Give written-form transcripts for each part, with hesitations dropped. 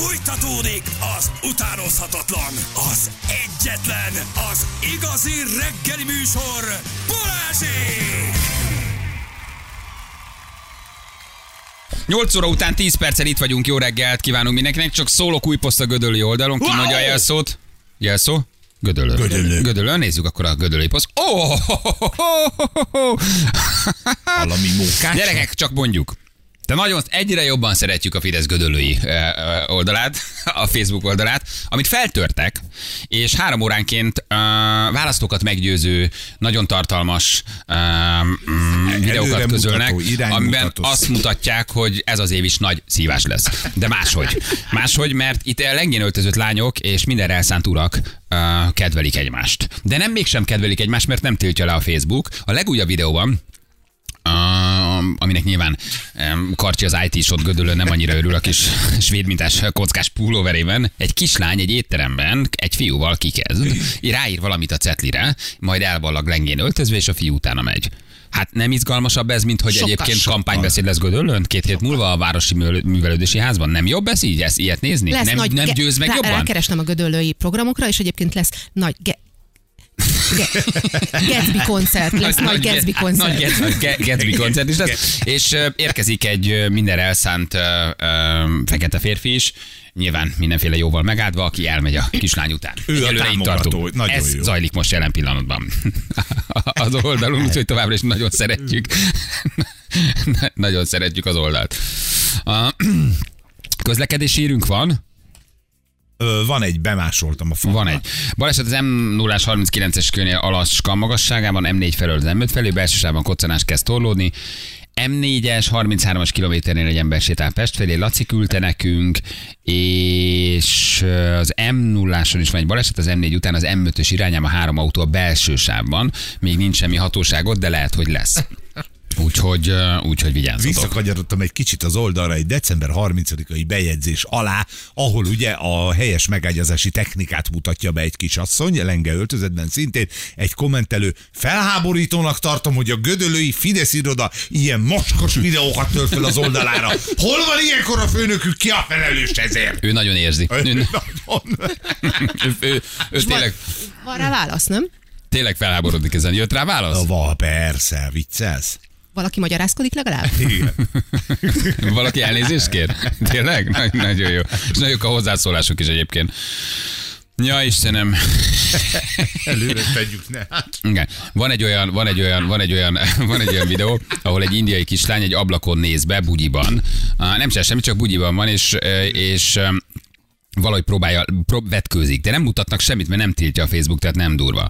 Folytatódik az utánozhatatlan, az egyetlen, az igazi reggeli műsor, Balázsék! 8 óra után 10 perccel itt vagyunk, jó reggelt kívánunk mindenkinek, csak szólok új poszt a Gödöllői oldalon, ki mondja a jelszót? Jelszó? Gödöllő. Nézzük akkor a gödöllői poszt. Valami mókás. Gyerekek, csak mondjuk. De nagyon egyre jobban szeretjük a Fidesz gödöllői oldalát, a Facebook oldalát, amit feltörtek, és 3 óránként választókat meggyőző, nagyon tartalmas videókat közölnek, amiben azt mutatják, hogy ez az év is nagy szívás lesz. De máshogy. Máshogy, mert itt lengén öltözött lányok és mindenre elszánt urak kedvelik egymást. De nem mégsem kedvelik egymást, mert nem tiltja le a Facebook. A legújabb videóban, aminek nyilván Karcsi az IT-sot Gödöllőn nem annyira örül a kis svéd mintás kockás pulóverében. Egy kislány egy étteremben egy fiúval kikezd, ráír valamit a cetlire, majd elballag lengén öltözve, és a fiú utána megy. Hát nem izgalmasabb ez, mint hogy sokkal, egyébként sokkal kampánybeszéd lesz Gödöllőn 2 hét múlva a Városi Művelődési Házban? Nem jobb ez így? Ezt ilyet nézni? Lesz nem győz meg jobban? Kerestem a gödöllői programokra, és egyébként lesz nagy... Gatsby koncert lesz, nagy Gatsby koncert. Nagy Gatsby koncert is lesz. És érkezik egy mindenre elszánt fekete férfi is, nyilván mindenféle jóval megáldva, aki elmegy a kislány után. Ő a támogató. Ez jó. Zajlik most jelen pillanatban az oldalon, úgyhogy továbbra is nagyon szeretjük. Nagyon szeretjük az oldalt. Közlekedési hírünk van. Van egy, bemásoltam a falra. Van egy. Baleset az M0-as 39-es kőnél Alaska magasságában, M4 felől az M5 felé, belsősában koccanás kezd torlódni. M4-es 33-as kilométernél egy ember sétál Pest felé, Laci küldte nekünk, és az M0-áson is van egy baleset, az M4 után az M5-ös irányában 3 autó a belsősában. Még nincs semmi hatóságot, de lehet, hogy lesz. Úgyhogy vigyázzatok. Visszakanyarodtam egy kicsit az oldalra, egy december 30-ai bejegyzés alá, ahol ugye a helyes megágyazási technikát mutatja be egy kisasszony, lenge öltözetben szintén, egy kommentelő: felháborítónak tartom, hogy a gödöllői Fidesz iroda ilyen mocskos videókat tölt fel az oldalára. Hol van ilyenkor a főnökük, ki a felelős ezért? Ő nagyon érzi. Ő tényleg... Van rá válasz, nem? Tényleg felháborodik ezen. Jött rá válasz? Van, persze, viccelsz. Valaki magyarázkodik legalább? Igen. Valaki elnézést kér? Tényleg? Nagyon jó. És nagyon jó a hozzászólások is egyébként. Ja, Istenem. Előre tegyük, ne. Igen. Van egy olyan videó, ahol egy indiai kislány egy ablakon néz be bugyiban. Nem csinál semmit, csak bugyiban van, és valahogy vetkőzik, de nem mutatnak semmit, mert nem tiltja a Facebook, tehát nem durva.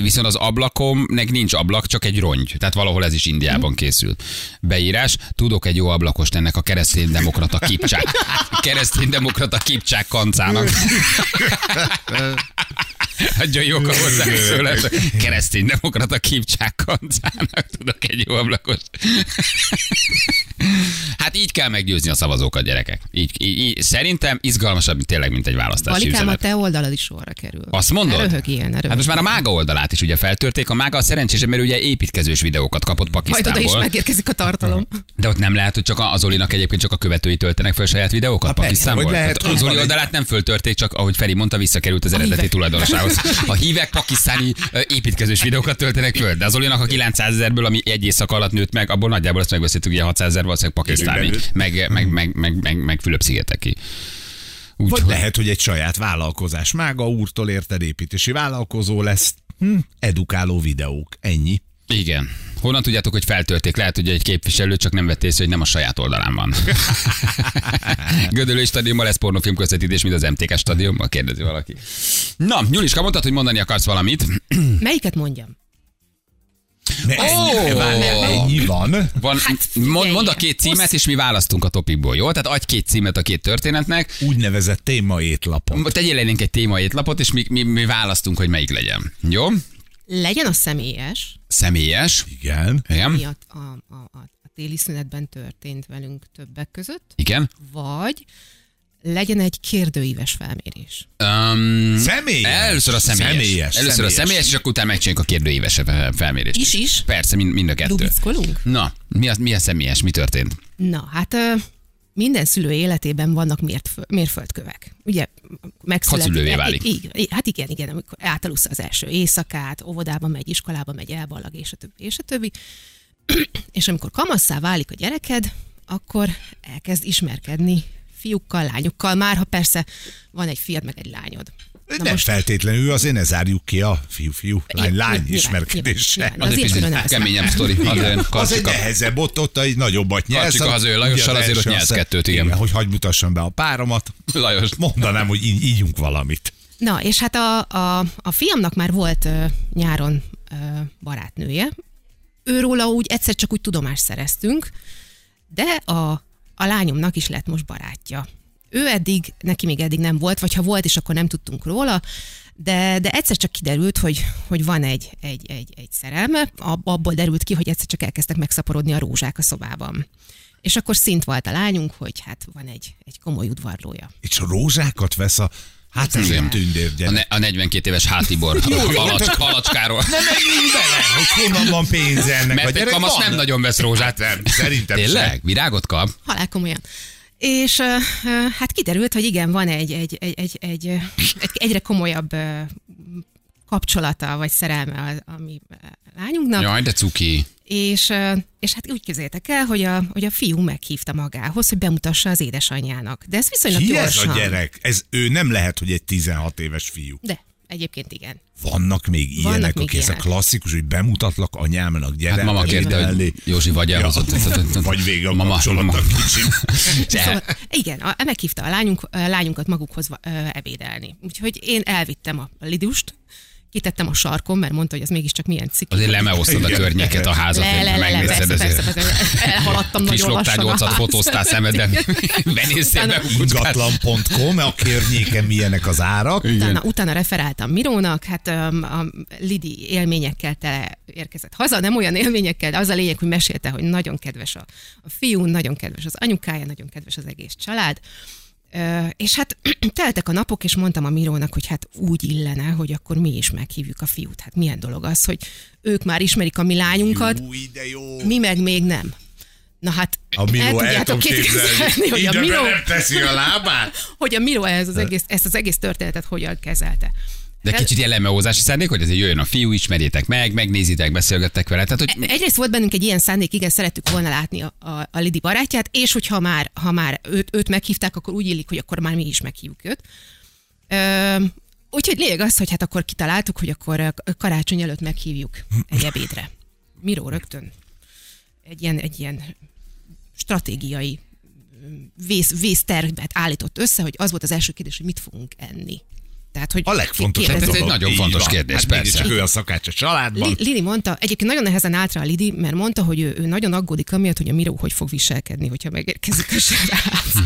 Viszont az ablakomnek nincs ablak, csak egy rongy. Tehát valahol ez is Indiában készült. Beírás: tudok egy jó ablakost ennek a kereszténydemokrata kipcsák kancának. Nagyon jók a hozzászólások. Kereszténydemokrata kipcsák kancának tudok egy jó ablakost. Hát így kell meggyőzni a szavazókat, gyerekek. Így szerintem izgalmasabb tényleg, mint egy választási üzenet. Valikám, a te oldalad is sorra kerül. Azt mondod? Röhög ilyen, röhög. Hát most már a MÁGA oldalát is ugye feltörték. A MÁGA a szerencsésebb, mert ugye építkezős videókat kapott Pakisztánból. Majd oda is megérkezik a tartalom. De ott nem lehet, hogy csak az Zolinak egyébként csak a követői töltenek fel saját videókat Pakisztánból. A Zoli oldalát nem föltörték, csak ahogy Feri mondta, visszakerült az eredeti tulajdonosához. A hívek pakisztáni építkezős videókat töltenek föl. De az Zolinak a 900 000-ből, ami egy éjszak alatt nőtt meg, abból nagyjából azt megbeszéltük, ugye 600 000 valószínűleg pakisztáni, meg Fülöp-szigeteki. Vagy lehet, hogy egy saját vállalkozás. MÁGA úrtól érted, építési vállalkozó lesz. Edukáló videók. Ennyi. Igen. Honnan tudjátok, hogy feltölték? Lehet, hogy egy képviselő csak nem vett észre, hogy nem a saját oldalán van. Gödöllői stadionban lesz pornófilm közvetítés, mint az MTK stadionban, kérdezi valaki. Na, Nyuliska, mondtad, hogy mondani akarsz valamit. Melyiket mondjam? Ennyi van. Hát, mondd a 2 címet, és mi választunk a topikból, jó? Tehát adj 2 címet a 2 történetnek. Úgynevezett témaétlapot. Tegyél elénk egy témaétlapot, és mi választunk, hogy melyik legyen. Jó? Legyen a személyes. Személyes. Igen. Mi a téli szünetben történt velünk többek között. Igen. Vagy... legyen egy kérdőíves felmérés. Személyes. Először a személyes. Először a személyes, és akkor utána megcsináljuk a kérdőíves felmérést. Is? Persze, mind a kettő. Dubickolunk? Na, mi a személyes? Mi történt? Na, hát minden szülő életében vannak mérföldkövek. Ugye megszületik. Ha szülővé válik. Hát igen, amikor átalussza az első éjszakát, óvodába megy, iskolába megy, elballag, és a többi, és a többi. És amikor kamasszá válik a gyereked, akkor elkezd ismerkedni fiúkkal, lányokkal, már ha persze van egy fiad, meg egy lányod. Na nem most... feltétlenül, azért ne zárjuk ki a fiú-fiú, lány-lány ismerkedéssel. Azért keményebb sztori. Az egy nehezebb, ott egy nagyobbat nyelsz. Karcsika hazajön Lajossal, azért ott nyelsz kettőt, igen. Hogy hagyd mutassam be a páromat. Lajos. Mondanám, hogy ígyunk valamit. Na, és hát a fiamnak már volt nyáron barátnője. Őróla úgy egyszer csak úgy tudomást szereztünk, de a lányomnak is lett most barátja. Ő eddig, neki még eddig nem volt, vagy ha volt, és akkor nem tudtunk róla, de egyszer csak kiderült, hogy van egy szerelme, abból derült ki, hogy egyszer csak elkezdtek megszaporodni a rózsák a szobában. És akkor szint volt a lányunk, hogy hát van egy komoly udvarlója. És a rózsákat vesz a... Hát ez nem tündérgyerek. A 42 éves Hátibor alacskáról. Nem menjünk bele, hogy honnan van pénz ennek a gyerek. Kamasz nem nagyon vesz rózsát. Nem, szerintem sem. Tényleg? Virágot kap? Halálkomolyan. És hát kiderült, hogy igen, van egy egyre komolyabb kapcsolata, vagy szerelme a mi lányunknak. Jaj, de cuki. És hát úgy képzeljétek el, hogy a fiú meghívta magához, hogy bemutassa az édesanyjának. De ez viszonylag gyorsan. Ki ez a gyerek? Ő nem lehet, hogy egy 16 éves fiú. De. Egyébként igen. Vannak még ilyenek, aki ez a klasszikus, hogy bemutatlak anyámnak, gyere. Hát mama kérte, hogy Józsi vagy elhozott. Vagy végig a kapcsolatnak kicsim. Igen, meghívta a lányunkat magukhoz ebédelni. Úgyhogy én elvittem a Lidust, kitettem a sarkon, mert mondta, hogy ez mégiscsak milyen cikk. Azért lemeosztod a környeket, a házat, megnézted ezért. Elhaladtam nagyon lassan a házat. Kisloptál 8-at, fotóztál szemeden. Benéztél be ingatlan.com, a környéken milyenek az árak. Utána referáltam Mirónak, hát a Lidi élményekkel tele érkezett haza, nem olyan élményekkel, de az a lényeg, hogy mesélte, hogy nagyon kedves a fiú, nagyon kedves az anyukája, nagyon kedves az egész család. És hát teltek a napok, és mondtam a Mirónak, hogy hát úgy illene, hogy akkor mi is meghívjuk a fiút. Hát milyen dolog az, hogy ők már ismerik a mi lányunkat, mi meg még nem. Na hát, a Miró el tudjátok képzelni, hogy a Miró teszi a lábát. Hogy a Miró ezt az egész történetet hogyan kezelte. De kicsit elemeózás szándék, hogy azért jöjjön a fiú, ismerjétek meg, megnézitek, beszélgettek vele. Tehát, hogy... Egyrészt volt bennünk egy ilyen szándék, igen, szerettük volna látni a Lidi barátját, és hogyha már őt meghívták, akkor úgy illik, hogy akkor már mi is meghívjuk őt. Úgyhogy lényeg az, hogy hát akkor kitaláltuk, hogy akkor karácsony előtt meghívjuk egy ebédre. Miró rögtön egy ilyen stratégiai vésztervet állított össze, hogy az volt az első kérdés, hogy mit fogunk enni. Tehát, hogy a legfontosabb dolog. Ez egy nagyon fontos kérdés, hát persze. Csak ő a szakács a családban. Lili mondta, egyébként nagyon nehezen állt rá a Lidi, mert mondta, hogy ő nagyon aggódik amiatt, hogy a Miró hogy fog viselkedni, hogyha megérkezik a srác.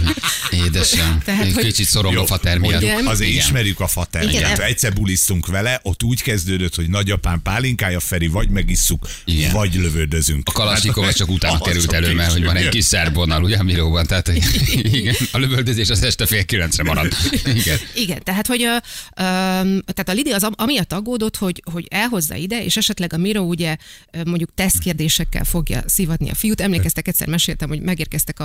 Édesem, egy kicsit szorom a fater miatt. Azért igen. Ismerjük a fatert. Igen. Egyszer bulisztunk vele, ott úgy kezdődött, hogy nagyapám pálinkája, Feri, vagy megisszuk, igen. Vagy lövöldözünk. A kalasnyikov csak utána került elő, mert hogy van egy kis szerbonal, ugye, Miróban. Tehát igen, a lövöldözés az este fél kilencre maradt. Igen, tehát hogy tehát a Lidi az amiatt aggódott, hogy elhozza ide, és esetleg a Miró ugye mondjuk tesztkérdésekkel fogja szivatni a fiút. Emlékeztek, egyszer meséltem, hogy megérkeztek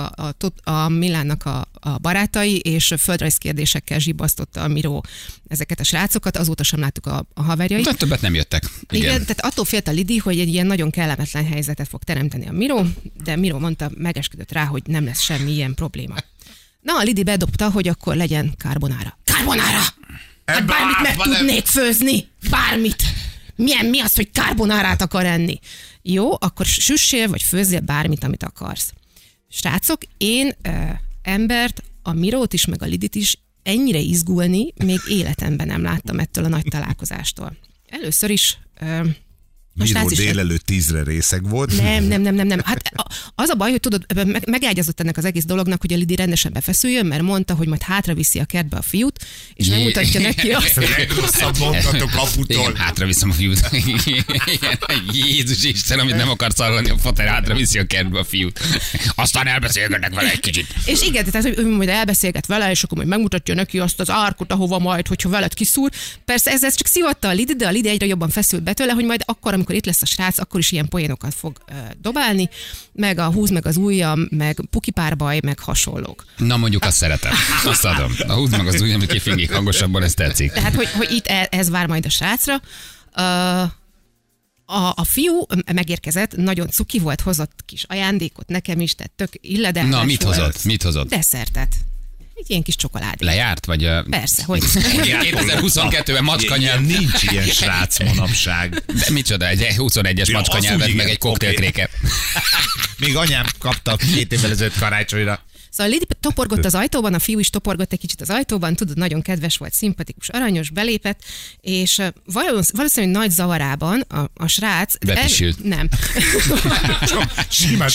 a Milánnak a barátai, és földrajzkérdésekkel zsibasztotta a Miró ezeket a srácokat, azóta sem láttuk a haverjait. De többet nem jöttek. Igen, tehát attól félt a Lidi, hogy egy ilyen nagyon kellemetlen helyzetet fog teremteni a Miró, de Miró mondta, megesküdött rá, hogy nem lesz semmi ilyen probléma. Na, a Lidi bedobta, hogy akkor legyen carbonara. Carbonara! Hát bármit meg tudnék főzni, bármit. Mi az, hogy carbonárát akar enni? Jó, akkor süssél, vagy főzzél bármit, amit akarsz. Srácok, én embert, a Mirót is, meg a Lidit is ennyire izgulni még életemben nem láttam ettől a nagy találkozástól. Először is... Miró délelőtt 10-re részeg volt. Nem. Hát az a baj, hogy tudod, megágyazott ennek az egész dolognak, hogy a Lidi rendesen befeszüljön, mert mondta, hogy majd hátraviszi a kertbe a fiút, és megmutatja neki azt. Legrosszabb mondtatok aputól. Igen, hátraviszom a fiút. Jézus Isten, amit nem akarsz hallani, a fater hátraviszi a kertbe a fiút. Aztán elbeszélgetnek vele egy kicsit. És igen, tehát hogy ő majd elbeszélget vele, és akkor majd megmutatja neki azt az árkot, ahova majd, hogyha veled kiszúr. Persze ez csak szivatta a Lidi, de a Lidi egyre jobban feszült be tőle, hogy majd akkor amikor itt lesz a srác, akkor is ilyen poénokat fog dobálni, meg a húz meg az ujjam, meg pukipárbaj, meg hasonlók. Na mondjuk azt szeretem, azt adom. A húz meg az ujjam, hogy fingik hangosabban, ez tetszik. Tehát, hogy itt ez vár majd a srácra. A fiú megérkezett, nagyon cuki volt, hozott kis ajándékot nekem is, tehát tök illedelmes. Na, mit hozott? Mit hozott? Desszertet. Egy ilyen kis csokoládét. Lejárt? Vagy persze, hogy... 2022-ben macskanyelv. Nincs ilyen srác manapság. De micsoda, egy 21-es macskanyelvet, meg egy koktélkréket. Még anyám kapta 2 évvel ezelőtt karácsonyra. Szóval Lidi toporgott az ajtóban, a fiú is toporgott egy kicsit az ajtóban, tudod, nagyon kedves volt, szimpatikus, aranyos, belépett, és valószínűleg nagy zavarában a srác... Bepisült. Nem. Simán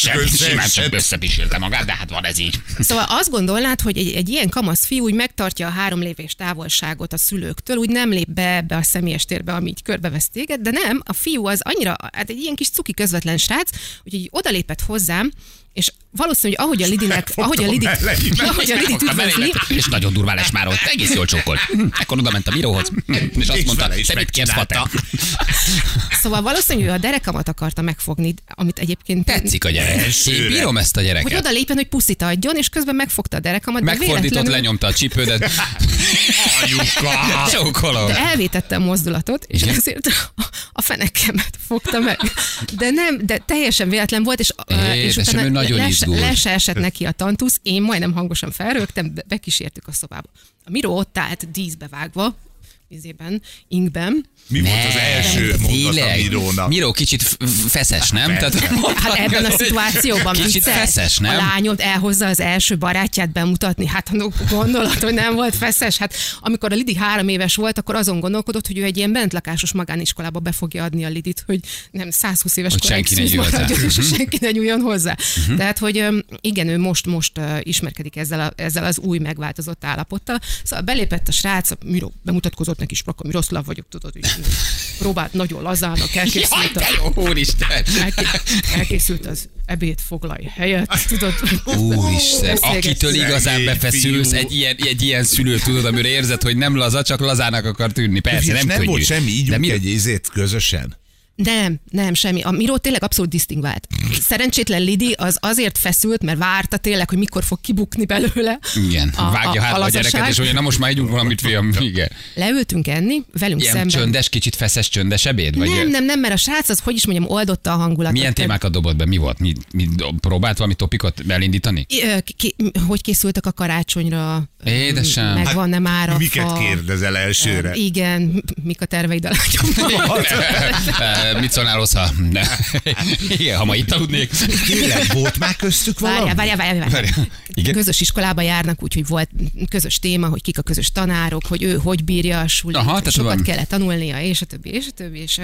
csak összepisülte magát, de hát van ez így. Szóval azt gondolnád, hogy egy ilyen kamasz fiú úgy megtartja a 3 lépés távolságot a szülőktől, úgy nem lép be ebbe a személyes térbe, ami így körbevesz téged, de nem, a fiú az annyira, hát egy ilyen kis cuki közvetlen srác, úgyhogy odalépett hozzám, és valószínűleg, ahogy a Lidinek, ahogy a Lidit üdvözli, és nagyon durván lesmárolt, egész jól csókolt. Ekkor oda ment a bíróhoz, és azt mondta, te mit kérsz, fata? Szóval valószínűleg a derekamat akarta megfogni, amit egyébként... Tetszik a gyerek. Én bírom ezt a gyereket. Hogy oda lépjen, hogy puszit adjon, és közben megfogta a derekamat. Megfordított, lenyomta a csípődet. Anyuka! Csókolom. De elvétette a mozdulatot, és ezért a fenekemet fogta meg. De nem, de teljesen véletlen volt, és utána leseesett neki a tantusz, én majdnem hangosan felrögtem, bekísértük a szobába. A Miró ott állt díszbe vágva, vízében, inkben. Mi volt az első mondat a Mirónak? Miró kicsit feszes, nem? Hát ebben a szituációban kicsit feszes, nem? A lányom elhozza az első barátját bemutatni, hát gondolod, hogy nem volt feszes. Hát amikor a Lidi 3 éves volt, akkor azon gondolkodott, hogy ő egy ilyen bentlakásos magániskolába be fogja adni a Lidit, hogy nem 120 éves korában senki ne nyúljon hozzá. Tehát, hogy igen, ő most ismerkedik ezzel az új megváltozott állapottal. Szóval belépett a srác, Miró bemutatkozott neki, Sprakom Miroszláv vagyok, tudod, próbált nagyon lazának, elkészült elkészült az ebéd, foglalj helyet, tudod. Úristen, akitől igazán befeszülsz, egy ilyen szülő, tudod, amire érzed, hogy nem laza, csak lazának akar tűnni. Persze, nem könnyű. Volt semmi, ígyunk egy ízét közösen. Nem, semmi. A Miró tényleg abszolút disztingvált. Szerencsétlen Lidi az azért feszült, mert várta tényleg, hogy mikor fog kibukni belőle. Igen, vágja hát a gyereket, és olyan, na most már együnk valamit, fiam. Igen. Leültünk enni, velünk ilyen szemben. Ilyen csöndes, kicsit feszes csöndes ebéd? Vagy nem, mert a srác az, hogy is mondjam, oldotta a hangulatot. Milyen témákat dobott be? Mi volt? Mi próbált valami topikot elindítani? Hogy készültek a karácsonyra? Édesem. Megvan-e már a fa? Miket kérdezel elsőre? Igen, mik a terveid a mit szólnál hozzá? Igen, ha ma itt aludnék. Tényleg volt már köztük valami? Várjál. Közös iskolába járnak, úgyhogy volt közös téma, hogy kik a közös tanárok, hogy ő hogy bírja a sulit, sokat kellett tanulnia, és a többi, és a többi. És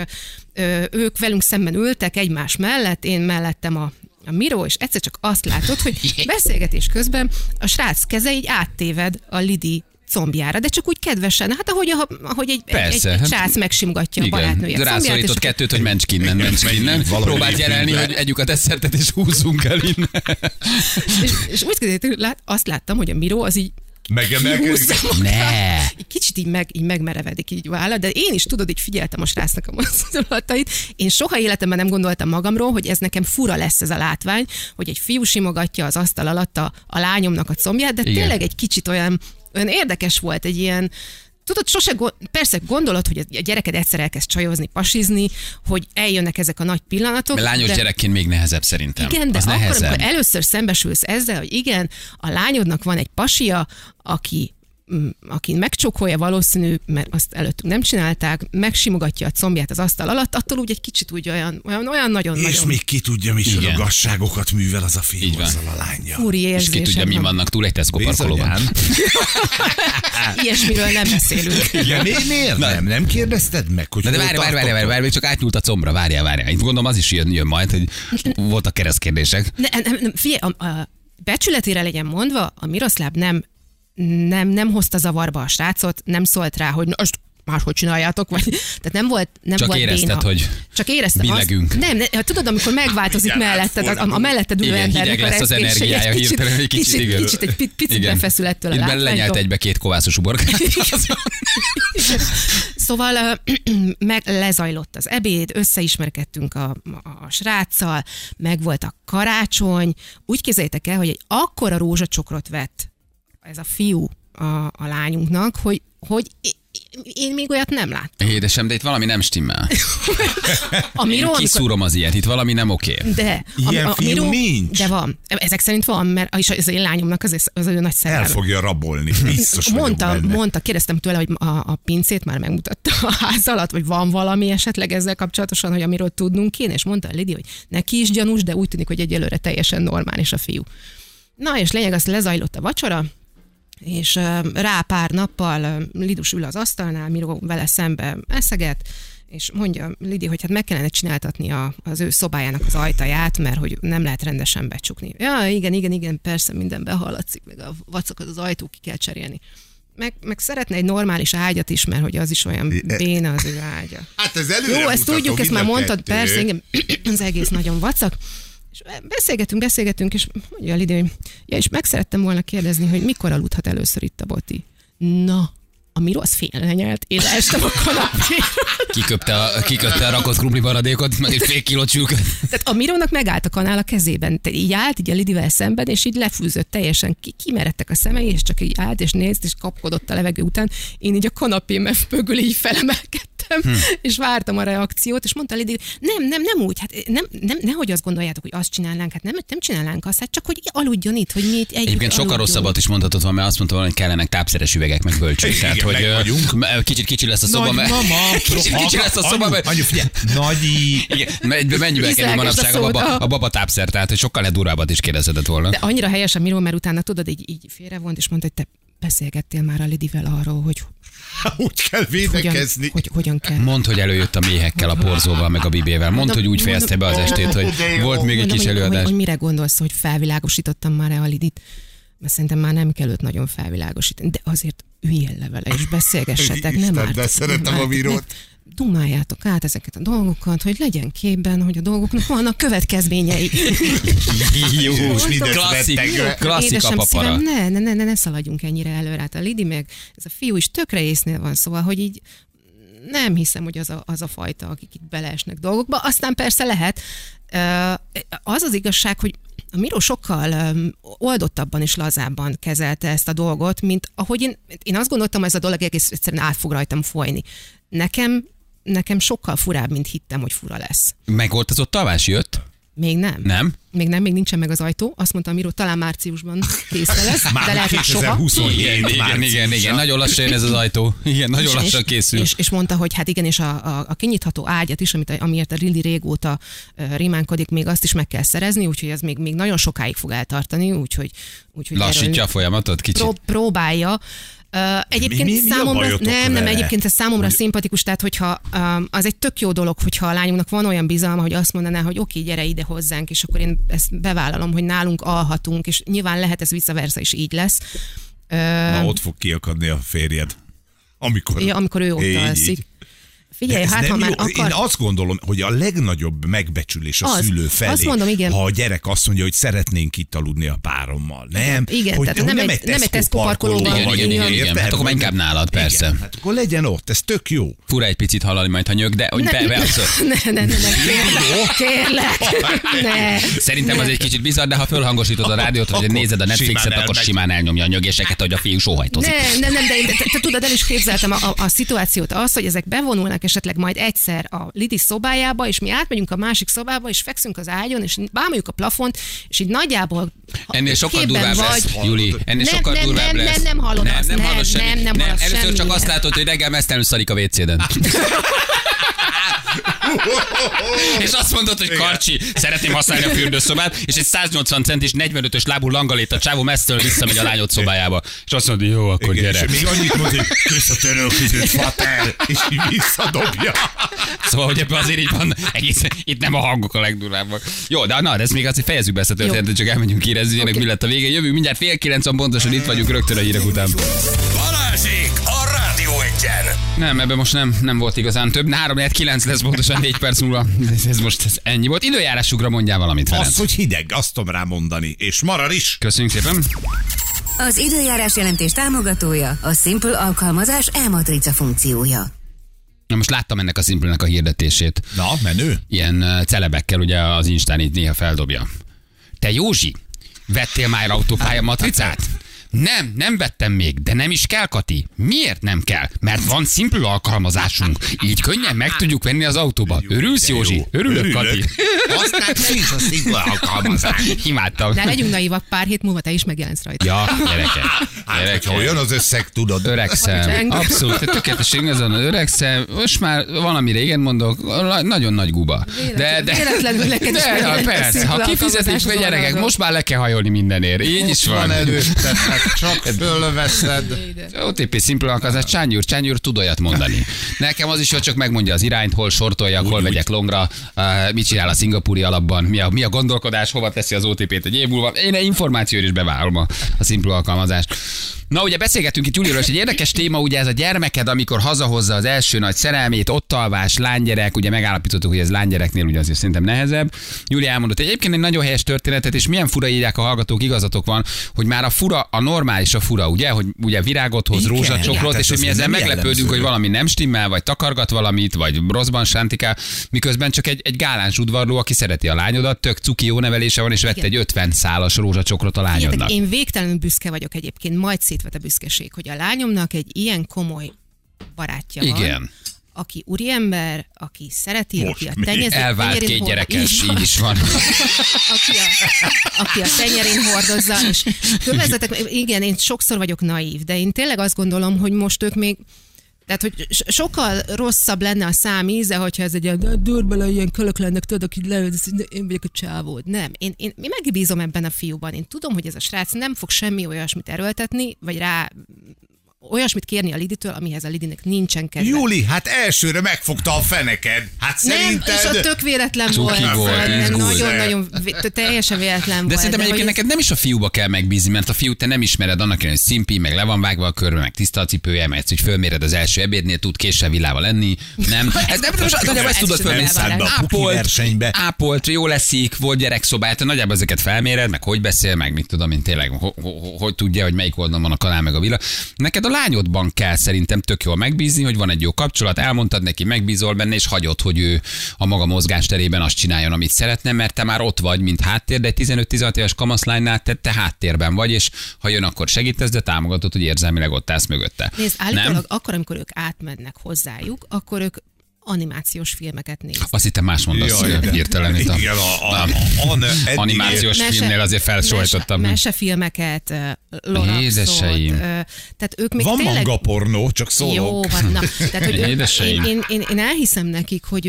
ők velünk szemben ültek egymás mellett, én mellettem a Miró, és egyszer csak azt látod, hogy beszélgetés közben a srác keze így áttéved a Lidi combjára, de csak úgy kedvesen, hát ahogy egy srác megsimgatja a barátnője combját. Rászorított 2-t, hogy mencs ki innen. Próbált jelenni, hogy együk a desszertet, és húzzunk el innen. És úgy kezdődött, azt láttam, hogy a Miró az így megemelkedik. Ne. Kicsit így megmerevedik így vála, de én is tudod, így figyeltem a srácnak a mozdulatait. Én soha életemben nem gondoltam magamról, hogy ez nekem fura lesz ez a látvány, hogy egy fiú simogatja az asztal alatt a lányomnak a combját, de tényleg egy kicsit olyan érdekes volt, egy ilyen, tudod, sose, persze gondolod, hogy a gyereked egyszer elkezd csajozni, pasizni, hogy eljönnek ezek a nagy pillanatok. Lányos gyerekként még nehezebb szerintem. Igen, de akkor, amikor először szembesülsz ezzel, hogy igen, a lányodnak van egy pasia, aki megcsókolja valószínű, mert azt előttünk nem csinálták, megsimogatja a combját az asztal alatt, attól úgy egy kicsit úgy olyan nagyon-nagyon... És még ki tudja, micsoda gazságokat művel az a fiú azzal a lányjal. Úri érzésem. És ki tudja, mi vannak túl egy Tesco parkolóban. Ilyesmiről nem beszélünk. Ja, miért? Nem kérdezted meg, hogy... De várj, csak átnyúlt a combra, várjál. Én gondolom, az is jön majd, hogy voltak keresztkérdések. Figyelj, becsületére legyen mondva, a Miroszláv nem hozta zavarba a srácot, nem szólt rá, hogy máshogy csináljátok, vagy tehát nem volt, nem csak volt érezted, béna. Hogy csak érezted, billegünk. Azt, nem, hát tudod, amikor megváltozik melletted, a melletted ülő embernek lesz az energiája hirtelen, egy kicsit egy picit befeszül ettől a látványtól. Belenyelt egybe-két kovászos uborkát. Szóval lezajlott az ebéd, összeismerkedtünk a sráccal, meg volt a karácsony. Úgy képzeljétek el, hogy egy akkora rózsacsokrot vett ez a fiú a lányunknak, hogy én még olyat nem láttam. Édesem, de itt valami nem stimmel. Kiszúrom az ilyet, itt valami nem oké. De ilyen fiú nincs. De van. Ezek szerint van, mert az én lányomnak az ő nagy szerelme. El fogja rabolni, biztos mondta, kérdeztem tőle, hogy a pincét már megmutatta a ház alatt, vagy van valami esetleg ezzel kapcsolatosan, hogy amiről tudnunk kéne, és mondta a Lidi, hogy neki is gyanús, de úgy tűnik, hogy egyelőre teljesen normális a fiú. Na és lényeg, azt lezajlott a vacsora, és rá pár nappal Lidus ül az asztalnál, Miró vele szembe eszeget, és mondja Lidi, hogy hát meg kellene csináltatni az ő szobájának az ajtaját, mert hogy nem lehet rendesen becsukni. Ja, igen, persze minden behallatszik, meg a vacakot az ajtó ki kell cserélni. Meg szeretne egy normális ágyat is, mert hogy az is olyan béna az ő ágya. Hát ez előre. Jó, ezt tudjuk, ezt már mondtad, persze, igen, az egész nagyon vacak. És beszélgetünk, és mondja a Lidi, hogy ja, és meg szerettem volna kérdezni, hogy mikor aludhat először itt a Boti. Na, a Miró az félrenyelt, én leestem a kanapéra. Kiköpte a rakott krumpli maradékot, meg egy fél kilót csülköt. Tehát a Mirónak megállt a kanál a kezében. Tehát így állt, így a Lidivel szemben, és így lefűzött teljesen. Kimeredtek a szemei, és csak így állt, és nézd, és kapkodott a levegő után. Én így a kanapém mögül így felemelkedtem. És vártam a reakciót, és mondta Lidi, nem úgy, hát nem, nehogy azt gondoljátok, hogy azt csinálnánk, hát nem csinálnánk azt, hát csak hogy aludjon itt, hogy mi itt együtt aludjon. Sokkal rosszabbat is mondhatott volna, mert azt mondta volna, hogy kellenek tápszeres üvegek, meg bölcsők. Tehát, hogy kicsit lesz a szoba, mert... Kicsit lesz a szoba, mert... Anyu, figyelj! Mennyivel kerül manapság a baba tápszer, tehát hogy sokkal durvábbat is kérdezhetett volna. De annyira helyes a Miró, mert utána tudod, így félrevont, és mondta, hogy te beszélgettél már a Lidivel arról, hogy úgy kell védekezni. Hogyan kell? Mondd, hogy előjött a méhekkel, a porzóval, meg a bibével. Mondd, hogy úgy fejezte be az estét, hogy volt még egy kis előadás. Hogy mire gondolsz, hogy felvilágosítottam már a Lidit? Mert szerintem már nem kell őt nagyon felvilágosítani. De azért üljél le vele, és beszélgessetek. Nem árt. De szeretem a Mirót. Dumáljátok át ezeket a dolgokat, hogy legyen képben, hogy a dolgoknak vannak következményei. Jó, klasszik a papara. Ne szaladjunk ennyire előre. Hát a Lidi meg, ez a fiú is tökre észnél van, szóval, hogy így nem hiszem, hogy az a fajta, akik itt beleesnek dolgokba. Aztán persze lehet. Az igazság, hogy a Miró sokkal oldottabban és lazábban kezelte ezt a dolgot, mint ahogy én azt gondoltam, ez a dolog egész egyszerűen át fog rajtam folyni. Nekem sokkal furább, mint hittem, hogy fura lesz. Megoldozott tavás jött? Még nem. Nem? Még nincsen meg az ajtó. Azt mondta Miró, talán márciusban kész lesz. Már de lehet, hogy soha. Igen, nagyon lassan jön ez az ajtó. Igen, nagyon lassan készül. És mondta, hogy hát igen, és a kinyitható ágyat is, amiért a Lili régóta rimánkodik, még azt is meg kell szerezni, úgyhogy ez még nagyon sokáig fog eltartani, úgyhogy lassítja a folyamatot kicsit. Próbálja. Egyébként mi számomra egyébként ez számomra szimpatikus, tehát hogyha az egy tök jó dolog, hogyha a lányunknak van olyan bizalma, hogy azt mondaná, hogy oké, gyere ide hozzánk, és akkor én ezt bevállalom, hogy nálunk alhatunk, és nyilván lehet ez visszaversa is így lesz. Na ott fog kiakadni a férjed. Amikor ő ott alszik. Figyelj, hát, ha már akar... Én azt gondolom, hogy a legnagyobb megbecsülés a szülő felé, mondom, ha a gyerek azt mondja, hogy szeretnénk itt aludni a párommal. Nem? Igen, hogy tehát nem egy Tesco parkolóban vagy. Igen. Hát akkor inkább nálad, persze. Igen, hát akkor legyen ott, ez tök jó. Fura egy picit hallani majd, ha nyög, de hogy ne. Szerintem az egy kicsit bizarr, de ha fölhangosítod a rádiót, hogy nézed a Netflixet, akkor simán elnyomja a nyögéseket, hogy a fiú sóhajtozik. Nem, de te tudod, el is képzeltem a szituációt, az, hogy ezek bevonulnak esetleg majd egyszer a Lidi szobájába, és mi átmegyünk a másik szobába, és fekszünk az ágyon, és bámoljuk a plafont, és így nagyjából ennél sokkal durvább lesz, Juli. Ennél sokkal durvább lesz. Nem hallod azt. Nem. Először csak azt látod, hogy reggel mesztelenül szarik a WC-den. És azt mondod, hogy karcsi, szeretném használni a fürdőszobát, és egy 180 centis, 45-ös lábú langalét a csávó messzel visszamegy a lányod szobájába. És azt mondod, jó, akkor gyere. És még annyit mond, hogy kösz a törölközőt, fater, és így visszadobja. Szóval, hogy ebben azért így van, egész, itt nem a hangok a legdurvábbak. Jó, de na, ezt még azt, hogy fejezzük be ezt a történetet, csak elmegyünk érezni, meg mi lett a vége. Jövünk mindjárt 8:30, pontosan itt vagyunk rögtön a hírek után. Balázsék a Rádió Legyen. Nem, ebben most nem volt igazán több. 3-4-9 lesz pontosan 4 perc múlva. Ez most ez ennyi volt. Időjárásugra mondjál valamit, Ferenc. Az, hogy hideg, azt tudom rá mondani. És marad is. Köszönjük szépen. Az időjárás jelentés támogatója a Simple alkalmazás e-matrica funkciója. Na most láttam ennek a Simple-nek a hirdetését. Na, menő. Ilyen celebekkel ugye az Instán itt néha feldobja. Te Józsi, vettél már autópálya matricát? Nem vettem még, de nem is kell, Kati. Miért nem kell? Mert van Simple alkalmazásunk. Így könnyen meg tudjuk venni az autóba. Örülsz, Józsi? Örülök, Kati. Aztán te is a Simple alkalmazás. Imádtam. De legyünk naivak, pár hét múlva te is megjelensz rajta. Ja, gyerekek. Hát, olyan az összeg, tudod. Öregszem. Abszolút. Tökéletesen igazán öregszem. Most már valami régen mondok, nagyon nagy guba. Véletlenül neked is megjelensz. Ha kifizetik a gyerekek, most már le kell hajolni mindenért. Így is van. Csak fölveszed. OTP Simple alkalmazás, Csányúr tud olyat mondani. Nekem az is, hogy csak megmondja az irányt, hol sortoljak, hol vegyek longra, mit csinál a szingapúri alapban, mi a gondolkodás, hova teszi az OTP-t egy év múlva. Én információt is beválom a Simple alkalmazást. Na, ugye beszélgetünk itt Juliról, és egy érdekes téma, ugye ez a gyermeked, amikor hazahozza az első nagy szerelmét, ott alvás, lánygyerek, ugye megállapítottuk, hogy ez lánygyereknél ugye azért szerintem nehezebb. Júli elmondott egyébként egy nagyon helyes történetet, és milyen fura írják a hallgatók, igazatok van, hogy már a fura, a normális a fura, ugye, hogy ugye virágot hoz, rózsacsokrot, és hogy mi ezzel meglepődünk, hogy valami nem stimmel, vagy takargat valamit, vagy rosszban sántikál, miközben csak egy gáláns udvarló, aki szereti a lányodat, tök cuki jó nevelése van, és vett egy 50 szálas rózsacsokrot a lányodnak. Én végtelenül büszke vagyok egyébként, majd szétvete büszkeség, hogy a lányomnak egy ilyen komoly barátja van, aki úriember, aki szereti, most aki a tenyerén elvált két gyerekes, így is van. Aki a tenyerén hordozza, és kövezzetek, igen, én sokszor vagyok naív, de én tényleg azt gondolom, hogy most ők még, tehát, hogy sokkal rosszabb lenne a szám íze, hogyha ez egy ilyen dőrbele, ilyen kölök lennek, tudod, aki leülsz, én vagyok a csávód. Nem, én megbízom ebben a fiúban. Én tudom, hogy ez a srác nem fog semmi olyasmit erőltetni, vagy rá olyasmit kérni a Liditől, amihez a Lidinek nincsen kedve. Júli, hát elsőre megfogta a feneked. Hát szerinted... Nem, és a tök véletlen volt. Nagyon-nagyon teljesen véletlen volt. De szerintem egyébként neked nem is a fiúba kell megbízni, mert a fiú te nem ismered, annak ellenére, hogy szimpi, meg le van vágva a körbe, meg tiszta a cipője, mert hogy fölméred az első ebédnél, tud késsel villával lenni. Nem. Ez nem tudod fölmérni. Ápolt, jól eszik, volt gyerekszobát, nagyjából ezeket felméred, meg hogy beszél, meg mit tudom én tényleg, hogy tudja, hogy melyik oldalon van a kanál, meg a villa. Neked a lányodban kell szerintem tök jól megbízni, hogy van egy jó kapcsolat, elmondtad neki, megbízol benne, és hagyod, hogy ő a maga mozgásterében azt csináljon, amit szeretne, mert te már ott vagy, mint háttér, de egy 15-16 éves kamaszlánynál te háttérben vagy, és ha jön, akkor segítesz, de támogatod, hogy érzelmileg ott állsz mögötte. Nézd, állítólag akkor, amikor ők átmennek hozzájuk, akkor ők animációs filmeket néz. Azt hittem más mondasz, hirtelen. Igen, animációs filmnél azért felsóhajtottam. Mesefilmeket, Loraxot. Tehát ők még van tényleg... mangapornó, csak szólok. Jó, van, na. Tehát, én elhiszem nekik, hogy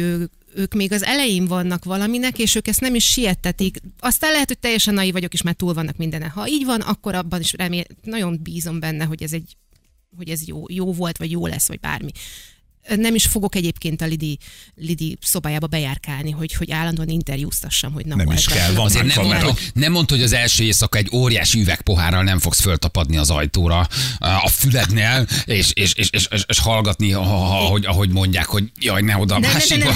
ők még az elején vannak valaminek, és ők ezt nem is siettetik. Aztán lehet, hogy teljesen naiv vagyok, és már túl vannak mindenen. Ha így van, akkor abban is nagyon bízom benne, hogy ez jó volt, vagy jó lesz, vagy bármi. Nem is fogok egyébként a Lidi szobájába bejárkálni, hogy állandóan interjúztassam, hogy nem is kell. Nem mondd, hogy az első éjszaka egy óriási üvegpohárral nem fogsz föltapadni az ajtóra a fülednél, és hallgatni, ahogy mondják, hogy jaj, ne oda a másikba.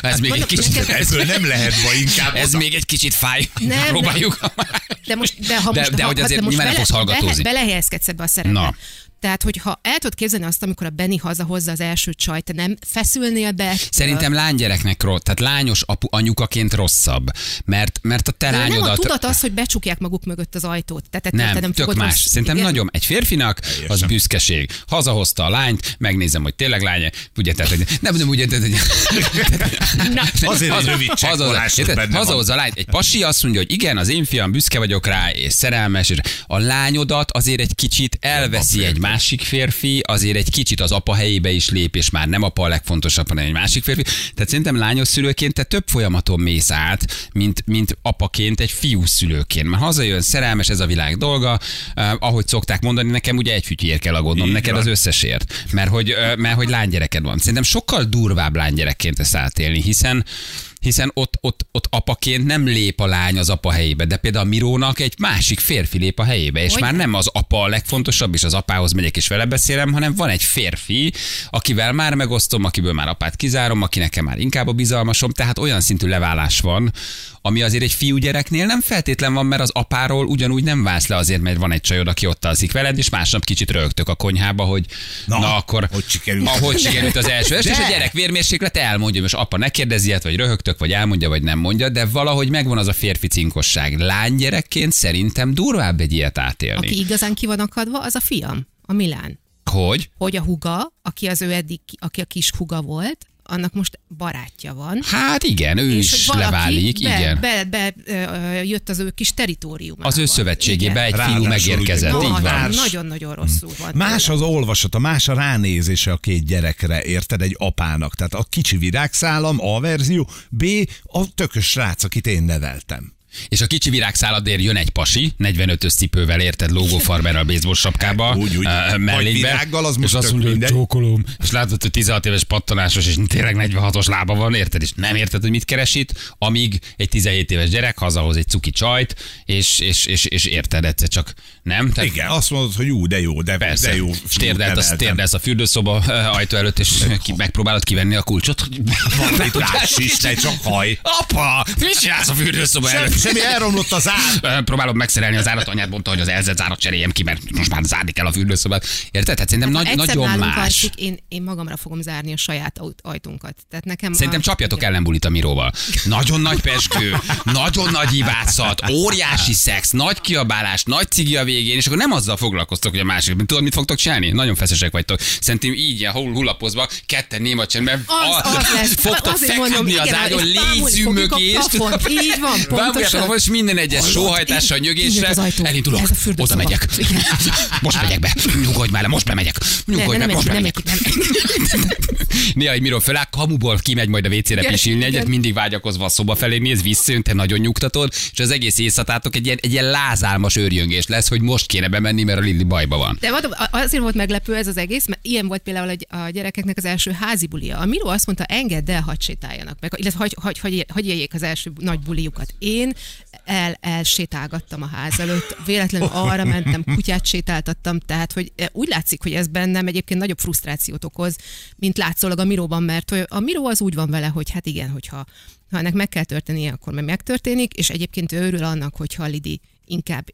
Ez még egy kicsit... Ezről nem lehet, vagy inkább... Ez még egy kicsit fáj. Próbáljuk. De hogy azért nyilván nem fogsz hallgatózni. Belehelyezkedsz ebbe a szerepbe. Tehát, hogyha el tudod képzelni azt, amikor a Benni hazahozza az első csaj, te nem feszülnél be? Szerintem lánygyereknek rossz, tehát lányos anyukaként rosszabb, mert a te lányodat... Nem a tudat az, hogy becsukják maguk mögött az ajtót. Nem tök más. Szerintem nagyon egy férfinak az büszkeség. Hazahozta a lányt, megnézem, hogy tényleg lány, ugye, tehát nem ugye... Azért egy rövid csekkolásod benne hazahozza a lányt. Egy pasi azt mondja, hogy igen, az én fiam, büszke vagyok rá, és szerelmes, és a lányodat azért egy kicsit elveszi egy másik férfi, azért egy kicsit az apa helyébe is lép, és már nem apa a legfontosabb, hanem egy másik férfi. Tehát szerintem lányos szülőként te több folyamaton mész át, mint apaként egy fiú szülőként. Már hazajön, szerelmes, ez a világ dolga. Ahogy szokták mondani, nekem ugye egy fütyért kell aggódnom, neked van. Az összesért. Mert hogy lánygyereked van. Szerintem sokkal durvább lánygyerekként ezt átélni, hiszen hiszen ott apaként nem lép a lány az apa helyébe, de például a Mirónak egy másik férfi lép a helyébe, és hogy? Már nem az apa a legfontosabb, és az apához megyek és vele beszélem, hanem van egy férfi, akivel már megosztom, akiből már apát kizárom, aki nekem már inkább a bizalmasom, tehát olyan szintű leválás van, ami azért egy fiúgyereknél nem feltétlen van, mert az apáról ugyanúgy nem válsz le azért, mert van egy csajod, aki ott alszik veled, és másnap kicsit rögtök a konyhába, hogy na akkor ahogy sikerült az első est, és a gyerek vérmérséklet elmondja, és apa ne kérdezi ilyet, vagy röhögtök, vagy elmondja, vagy nem mondja, de valahogy megvan az a férfi cinkosság. Lánygyerekként szerintem durvább egy ilyet átélni. Aki igazán ki van akadva, az a fiam, a Milán. Hogy? Hogy a húga, aki az ő eddig, aki a kis húga volt, annak most barátja van. Hát igen, ő is leválik. Jött az ő kis teritóriumába. Az ő szövetségébe egy fiú megérkezett. Így van. Nagyon-nagyon rosszul van. Más az olvasata, más a ránézése a két gyerekre, érted, egy apának. Tehát a kicsi virágszálam, A verzió, B, a tökös srác, akit én neveltem. És a kicsi virágszáladért jön egy pasi, 45-ös cipővel, érted, lógófarmerrel, baseball sapkába, mellébe, az és azt mondja, hogy csókolom, és látod, hogy 16 éves pattanásos, és tényleg 46-os lába van, érted, és nem érted, hogy mit keresít, amíg egy 17 éves gyerek hazahoz egy cuki csajt, és érted, egyszer csak nem. Tehát, igen, azt mondod, hogy jó, de jó, de persze, de jó. És térdelsz a fürdőszoba ajtó előtt, és megpróbálod kivenni a kulcsot. Valamit rásítsd, csak haj. Apa, mit csinálsz a fürdőszoba előtt? Semmi, elromlott az ár. Próbálom megszerelni az árat, anyád mondta, hogy az elzett zárat cseréljem ki, mert most már zárni kell a fürdőszobát. Érted? Tehát szerintem hát, nagyon más. Alszik, én magamra fogom zárni a saját ajtunkat. Tehát nekem szerintem csapjatok ellenbulit a Miróval. Nagyon nagy peskő, nagyon nagy ivászat, óriási szex, nagy kiabálás, nagy cigi a végén, és akkor nem azzal foglalkoztok, hogy a másik. Tudod, mit fogtok csinálni? Nagyon feszesek vagytok. Szerintem így ilyen hullapozva, ketten néma csendben fogtok feküdni az ágyon, légyzű mögé. Így van. És minden egyes sóhajtással, nyögésre elindulok, oda megyek. Most megyek be, nyugodj már le, most bemegyek. Nyugodj be, most bemegyek. Néha egy Miró föláll, kamuból kimegy majd a WC-re pisilni egyet, mindig vágyakozva a szoba felé néz, visszajön, te nagyon nyugtatod, és az egész éjszakátok egy ilyen lázálmas őrjöngés lesz, hogy most kéne bemenni, mert a Lili bajba van. De azért volt meglepő ez az egész, mert ilyen volt például a gyerekeknek az első házi bulia. A Miró azt mondta, engedd el, hadd sétáljanak meg, illetve hadd éljék az első nagy buliukat. Én elsétálgattam a ház előtt, véletlenül arra mentem, kutyát sétáltattam, tehát hogy úgy látszik, hogy ez bennem egyébként nagyobb frusztrációt okoz, mint látszólag a Miróban, mert a Miró az úgy van vele, hogy hát igen, hogyha ennek meg kell történnie, akkor meg megtörténik, és egyébként ő örül annak, hogyha a Lidi inkább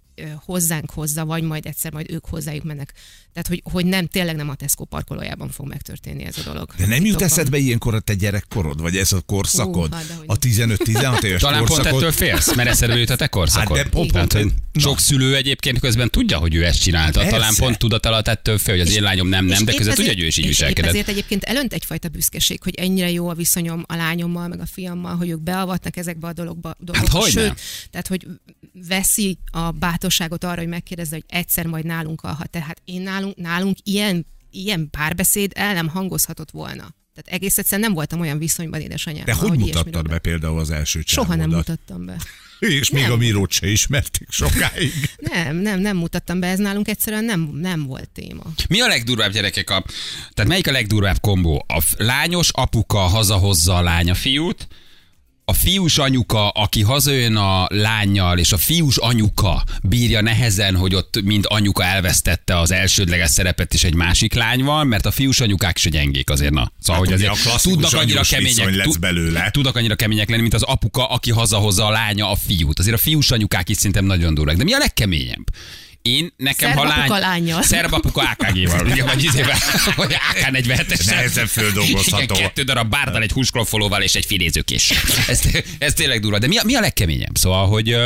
hozzánk hozza, vagy majd egyszer majd ők hozzájuk mennek. Tehát, hogy nem, tényleg nem a Tesco parkolójában fog megtörténni ez a dolog. De nem jut eszedbe ilyenkor a te gyerekkorod, vagy ez a korszakod? A 15-16 éves talán korszakod? Talán pont ettől félsz, mert eszedbe jut a te korszakod. Hát de pont, sok szülő egyébként közben tudja, hogy ő ezt csinálta. Persze. Talán pont tudat alatt ettől fél, hogy az én lányom nem, de közben tudja, hogy ő is így viselkedett. Ezért egyébként elönt egyfajta büszkeség, hogy ennyire jó a viszonyom a lányommal, meg a fiammal, hogy ők beavatnak ezekbe a dologba. Hát, sőt, tehát, hogy veszi a bátorságot arra, hogy megkérdezze, hogy egyszer majd nálunk alhat. Tehát én nálunk ilyen párbeszéd el nem hangozhatott volna. Tehát egész egyszerűen nem voltam olyan viszonyban édesanyámmal. De hogy mutattad be például az első csávodat? Soha nem mutattam be. És még a Mirót se ismerték sokáig. Nem mutattam be, ez nálunk egyszerűen nem volt téma. Mi a legdurvább, gyerekek? Tehát melyik a legdurvább kombó? A lányos apuka hazahozza a lánya fiút, a fiús anyuka, aki hazajön a lányjal, és a fiús anyuka bírja nehezen, hogy ott mind anyuka elvesztette az elsődleges szerepet, és egy másik lány van, mert a fiús anyukák is gyengék azért. Na. Szóval, hát, hogy azért tudnak annyira kemények lenni, mint az apuka, aki hazahozza a lánya a fiút. Azért a fiús anyukák is szerintem nagyon durvák. De mi a legkeményebb? Én nekem szerbapuka AKG-val, ugye, vagy AK-47-es. Nehezen földolgozható. 2 darab bárdal, egy húskloffolóval és egy filézőkés. Ez tényleg durva. De mi a legkeményebb? Szóval, hogy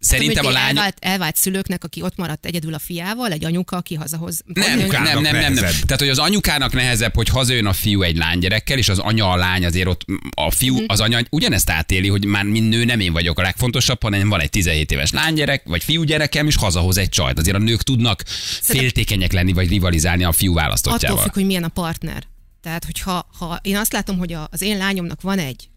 szerintem a lány... Elvált szülőknek, aki ott maradt egyedül a fiával, egy anyuka, aki hazahoz... Nem. Tehát, hogy az anyukának nehezebb, hogy hazajön a fiú egy lánygyerekkel, és az anya a lány azért ott, a fiú, az anya ugyanezt átéli, hogy már mint nő nem én vagyok a legfontosabb, hanem van egy 17 éves lánygyerek, vagy fiúgyerekem, és hazahoz egy csajt. Azért a nők tudnak féltékenyek lenni, vagy rivalizálni a fiú választottjával. Attól függ, hogy milyen a partner. Tehát, hogyha én azt látom, hogy az én lányomnak van egy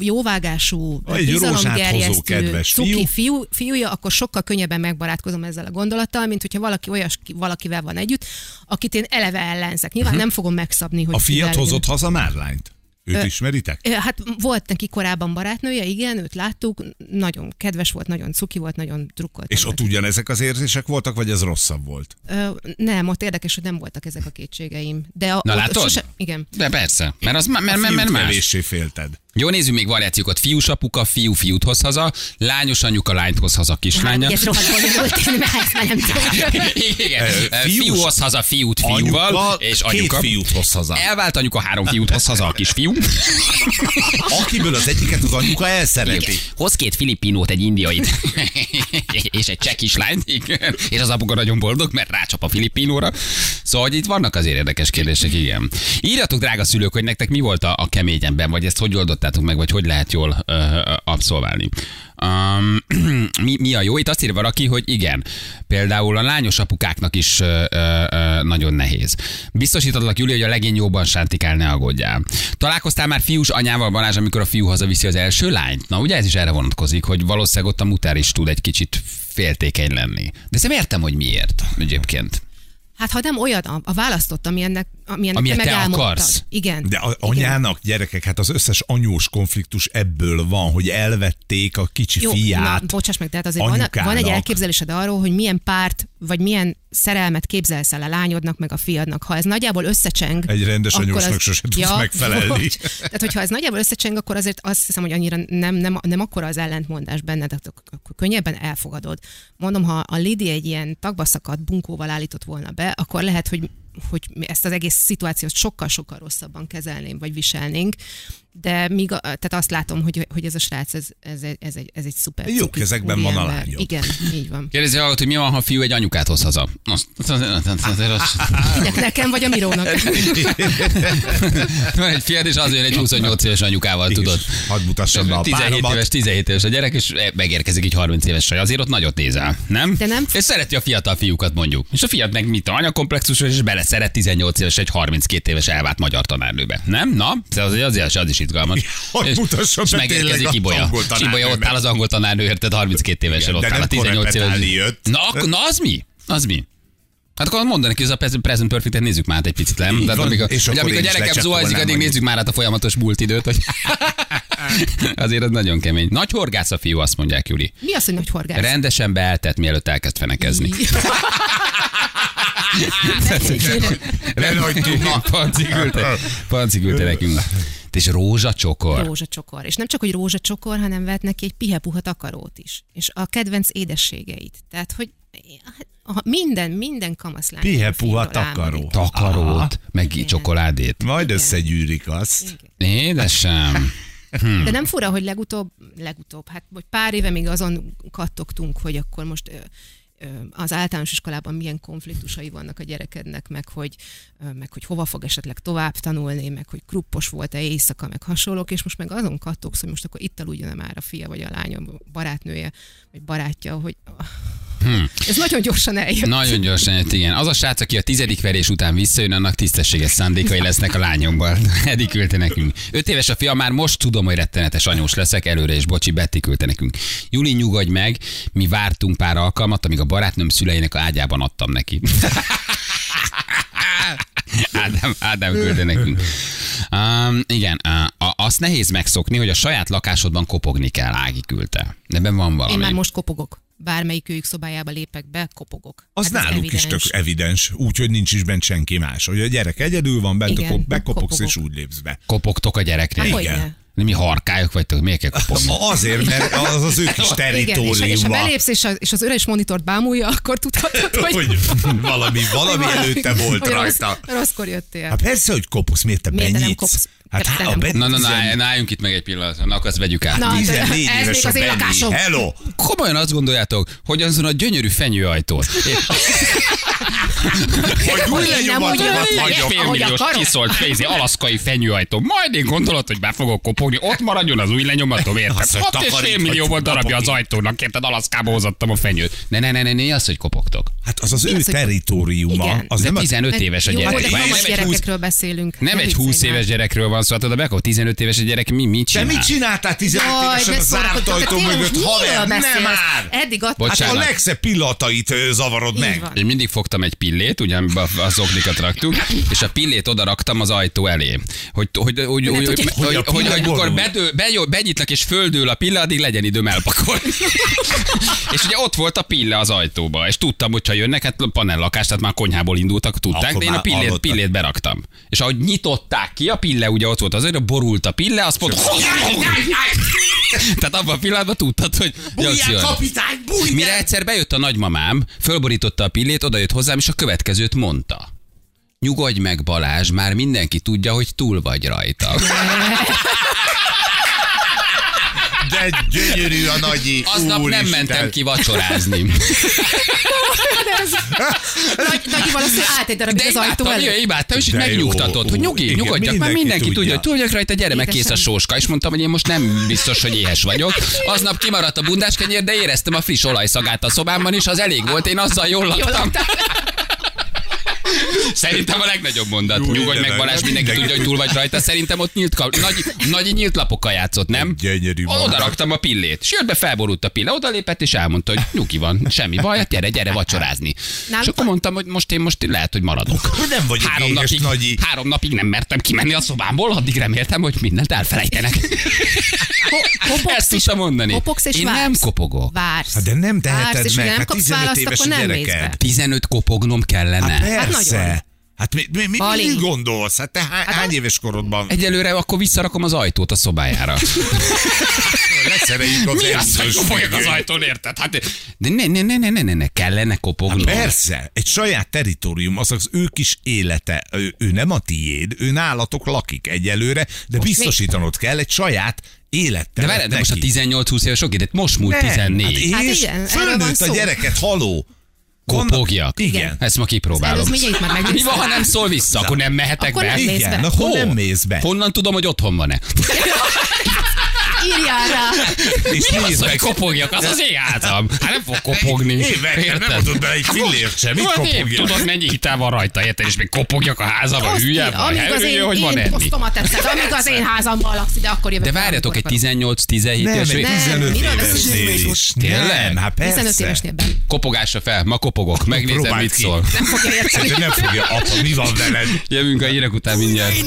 jóvágású, bizalomgerjesztő, cuki fiúja, akkor sokkal könnyebben megbarátkozom ezzel a gondolattal, mint hogyha valaki valakivel van együtt, akit én eleve ellenzek. Nyilván nem fogom megszabni, hogy... A fiat hozott haza már lányt? Őt ismeritek? Hát volt neki korábban barátnője, igen, őt láttuk, nagyon kedves volt, nagyon cuki volt, nagyon drukkolt. És ott ugyanezek az érzések voltak, vagy ez rosszabb volt? Nem, ott érdekes, hogy nem voltak ezek a kétségeim. De na látod? Sose... Igen. De persze, mert az kevéssé félted. Jó, nézzük még variációkat. Fiús apuka, fiú fiút hoz haza, lányos anyuka, lányt hoz haza, kislánya. Hát, igen, fiú hoz haza fiút fiúval, anyuka, és anyuka. Két fiút hoz haza. Elvált anyuka, három fiút hoz haza a kisfiú. Akiből az egyiket az anyuka elszereti. Hoz két filipinót, egy indiait, és egy cseh kislányt, és az apuka nagyon boldog, mert rácsap a filipinóra. Szóval, hogy itt vannak azért érdekes kérdések, igen. Írjatok, drága szülők, hogy nektek mi volt a keményemben, vagy ezt hogy oldottátok meg, vagy hogy lehet jól abszolválni. Mi a jó? Itt azt írva valaki, hogy igen, például a lányos apukáknak is nagyon nehéz. Biztosítatlak, Júli, hogy a legény jóban sántikál, ne aggódjál. Találkoztál már fiús anyával, Balázs, amikor a fiú hazaviszi az első lányt? Na ugye ez is erre vonatkozik, hogy valószínűleg ott a mutár is tud egy kicsit féltékeny lenni. De ezt értem, hogy miért egyébként. Hát ha nem olyan a választott, amilyet te akarsz. Igen. De anyának, gyerekek, hát az összes anyós konfliktus ebből van, hogy elvették a kicsi fiát. Bocsáss meg, tehát azért van egy elképzelésed arról, hogy milyen párt, vagy milyen szerelmet képzelsz el a lányodnak, meg a fiadnak. Ha ez nagyjából összecseng... Egy rendes anyósnak az... sose tudsz megfelelni. Bocs. Tehát, hogyha ez nagyjából összecseng, akkor azért azt hiszem, hogy annyira nem akkora az ellentmondás benned, akkor könnyebben elfogadod. Mondom, ha a Lidi egy ilyen tagba szakadt bunkóval állított volna be, akkor lehet, hogy ezt az egész szituációt sokkal-sokkal rosszabban kezelném, vagy viselnénk, de tehát azt látom, hogy ez a srác, ez egy szuper. Jó kezekben van a lány. Igen, így van. Kérdezi hallgat, hogy mi van, ha a fiú egy anyukát hoz haza? Nekem vagy a Mirónak? Van egy fiad, és azért egy 28 éves anyukával, tudod. Hadd mutassam be a páromat. 17 éves a gyerek, és megérkezik egy 30 éves saj. Azért ott nagyot nézel, nem? De nem. És szereti a fiatal fiúkat, mondjuk. És a fiadnek mit a anyakomplexus, és beleszeret 18 éves, egy 32 éves elvált magyar tanárnőbe. Nem? Na, az is izgalmas. Hogy mutassam be tényleg az angol tanárnőmet. Ibolya, ott áll az angol tanárnő, érted, 32 évesen ott áll a 18 éves. Na, az mi? Hát akkor mondd neki, hogy ez a Present Perfect-et nézzük már egy picit, nem? Tehát, amikor a gyerekem zuhajzik, addig nézzük már át a folyamatos múlt időt, hogy... Azért az nagyon kemény. Nagy horgász a fiú, azt mondják, Juli. Mi az, hogy nagy horgász? Rendesen beeltett, mielőtt elkezd fenekezni. Pancig ülte nekünk. És rózsacsokor. Rózsacsokor. És nem csak, hogy rózsacsokor, hanem vett neki egy pihepuha takarót is. És a kedvenc édességeit. Tehát, hogy minden kamaszlány. Pihepuha takarót. Meg igen. Csokoládét. Majd igen. Összegyűrik azt. Igen. Édesem. De nem fura, hogy legutóbb, hát vagy pár éve még azon kattogtunk, hogy akkor most... az általános iskolában milyen konfliktusai vannak a gyerekednek, meg hogy hova fog esetleg tovább tanulni, meg hogy kruppos volt-e éjszaka, meg hasonlók, és most meg azon kattogsz, hogy most akkor itt aludjon már a fia, vagy a lányom, barátnője, vagy barátja, hogy... Ez nagyon gyorsan eljött. Nagyon gyorsan eljött, igen. Az a srác, aki a 10. verés után visszajön, annak tisztességes szándékai lesznek a lányomban. Eddig küldte nekünk. 5 éves a fia, már most tudom, hogy rettenetes anyós leszek, előre is bocsi, Betty küldte nekünk. Juli, nyugodj meg, mi vártunk pár alkalmat, amíg a barátnőm szüleinek ágyában adtam neki. Ádám küldte nekünk. Igen, azt nehéz megszokni, hogy a saját lakásodban kopogni kell, Ági küldte. Ebben van valami. Én már most kopogok. Bármelyik őjük szobájába lépek be, kopogok. Az hát náluk is tök evidens, úgyhogy nincs is bent senki más. Hogy a gyerek egyedül van bent, igen, bekopogsz és úgy lépsz be. Kopogtok a gyereknél. Hát, igen. Mi harkályok vagytok, miért kell kopogni? Azért, mert az ők is territóriumban. Igen, és ha belépsz, és az üres monitort bámulja, akkor tudhatod, hogy valami előtte volt rajta. Rosszkor jöttél. Hát persze, hogy kopogsz, miért te benyitsz? Hát a Benny... Na, álljunk itt meg egy pillanatra. Na, azt vegyük át. Na, 14 éves a Benny. Hello! Komolyan azt gondoljátok, hogy azon a gyönyörű fenyőajtón. Hogy úgy lenyomatomat hagyok, milliós kiszolt fézi alaszkai fenyőajtó. Majd én gondolod, hogy be fogok kopogni, ott maradjon az új lenyomatom, érted? 6,5 millió volt darabja az ajtónak, érted? Alaszkába hozattam a fenyőt. Ne, az, hogy kopogtok. Hát az ő territóriuma. Az nem 15 éves a gyerek. Gyerekekről beszélünk. Nem egy 20 éves gyerekről van szó, tudod, akkor 15 éves a gyerek mit csinál? De mit csináltál 15 évesen a zárt ajtó mögött, haver? Nem már! Eddig a legszebb pillanatait zavarod meg. Én mindig fogtam egy pillét, ugye, az oknikat raktuk, és a pillét oda raktam az ajtó elé. Hogy amikor benyitlak és földül a pilla, addig legyen időm elpakolni. És ugye ott volt a pille az ajtóba, és tudtam, hogyha jönnek, hát panellakás, tehát már konyhából indultak, tudták, de én a pillét beraktam. És ahogy nyitották ki, a pille ugye ott volt az, hogy borult a pille, az pont... Tehát abban a pillanatban tudtad, hogy... Bújjál, kapitány, bújjál! Mire egyszer bejött a nagymamám, fölborította a pillét, odajött hozzám, és a következőt mondta. Nyugodj meg, Balázs, már mindenki tudja, hogy túl vagy rajta. De gyönyörű a nagyi. Aznap nem mentem ki vacsorázni. Nagyi valószínűleg átett darabig az ajtó elő. De imádtam, és így megnyugtatott, hogy nyugodjak, már mindenki tudja, hogy túl vagyok rajta, gyere, meg kész a sóska. És mondtam, hogy én most nem biztos, hogy éhes vagyok. Aznap kimaradt a bundáskenyér, de éreztem a friss olajszagát a szobámban, és az elég volt, én azzal jól laktam. Szerintem a legnagyobb mondat. Nyugodj meg, Balázs, mindenki tudja, hogy túl vagy rajta. Szerintem ott nagy nyílt lapokkal játszott, nem? Gyönyörű. Oda raktam a pillét. És jött be, felborult a pille, odalépett, és elmondta, hogy nyugi van, semmi baj, gyere vacsorázni. És akkor mondtam, hogy most én lehet, hogy maradok. Nem vagy három napig nem mertem kimenni a szobámból, addig reméltem, hogy mindent elfelejtenek. Ezt is mondani. Kopogsz és én vársz. Nem kopogok. Hát de nem teheted meg. Hát 15 éves gyerek. 15 kopognom kellene. Hát persze. Hát mi gondolsz? Hát te hány éves korodban? Egyelőre akkor visszarakom az ajtót a szobájára. Leszereljük az kopogjak az ajtón, érted? Hát, de ne, kellene kopognom. Hát persze, egy saját teritorium, az ő kis élete, ő nem a tiéd, ő nálatok lakik egyelőre, de most biztosítanod kell egy saját élettel. De várj, de most a 18-20 éves sok időt, most múlt 14. Hát és fölnőtt a gyereket, haló. Kopogjak. Igen. Ezt ma kipróbálom. Mi van, ha nem szól vissza? Akkor nem mehetek be? Igen, akkor nem mész be. Honnan tudom, hogy otthon van-e? Írjál rá. És mi az, hogy kopogjak? Az az én állam. Hát nem fog kopogni. Évekkel nem adod bele egy fillért sem. Mit kopogjak? Tudod, mennyi hitel van rajta, érted? És még kopogjak a házamban, hülye vagy? Hülye, hogy van enni. Amíg az én házamban laksz, de akkor jövök. De várjatok egy 18-17 éves. Nem, 15 éves. Tényleg? Hát persze. Kopogásra fel, ma kopogok. Megnézem, mit szól. Nem fogja érteni. Nem fogja, apa, mi van veled? Jövünk a hírek után mindjárt.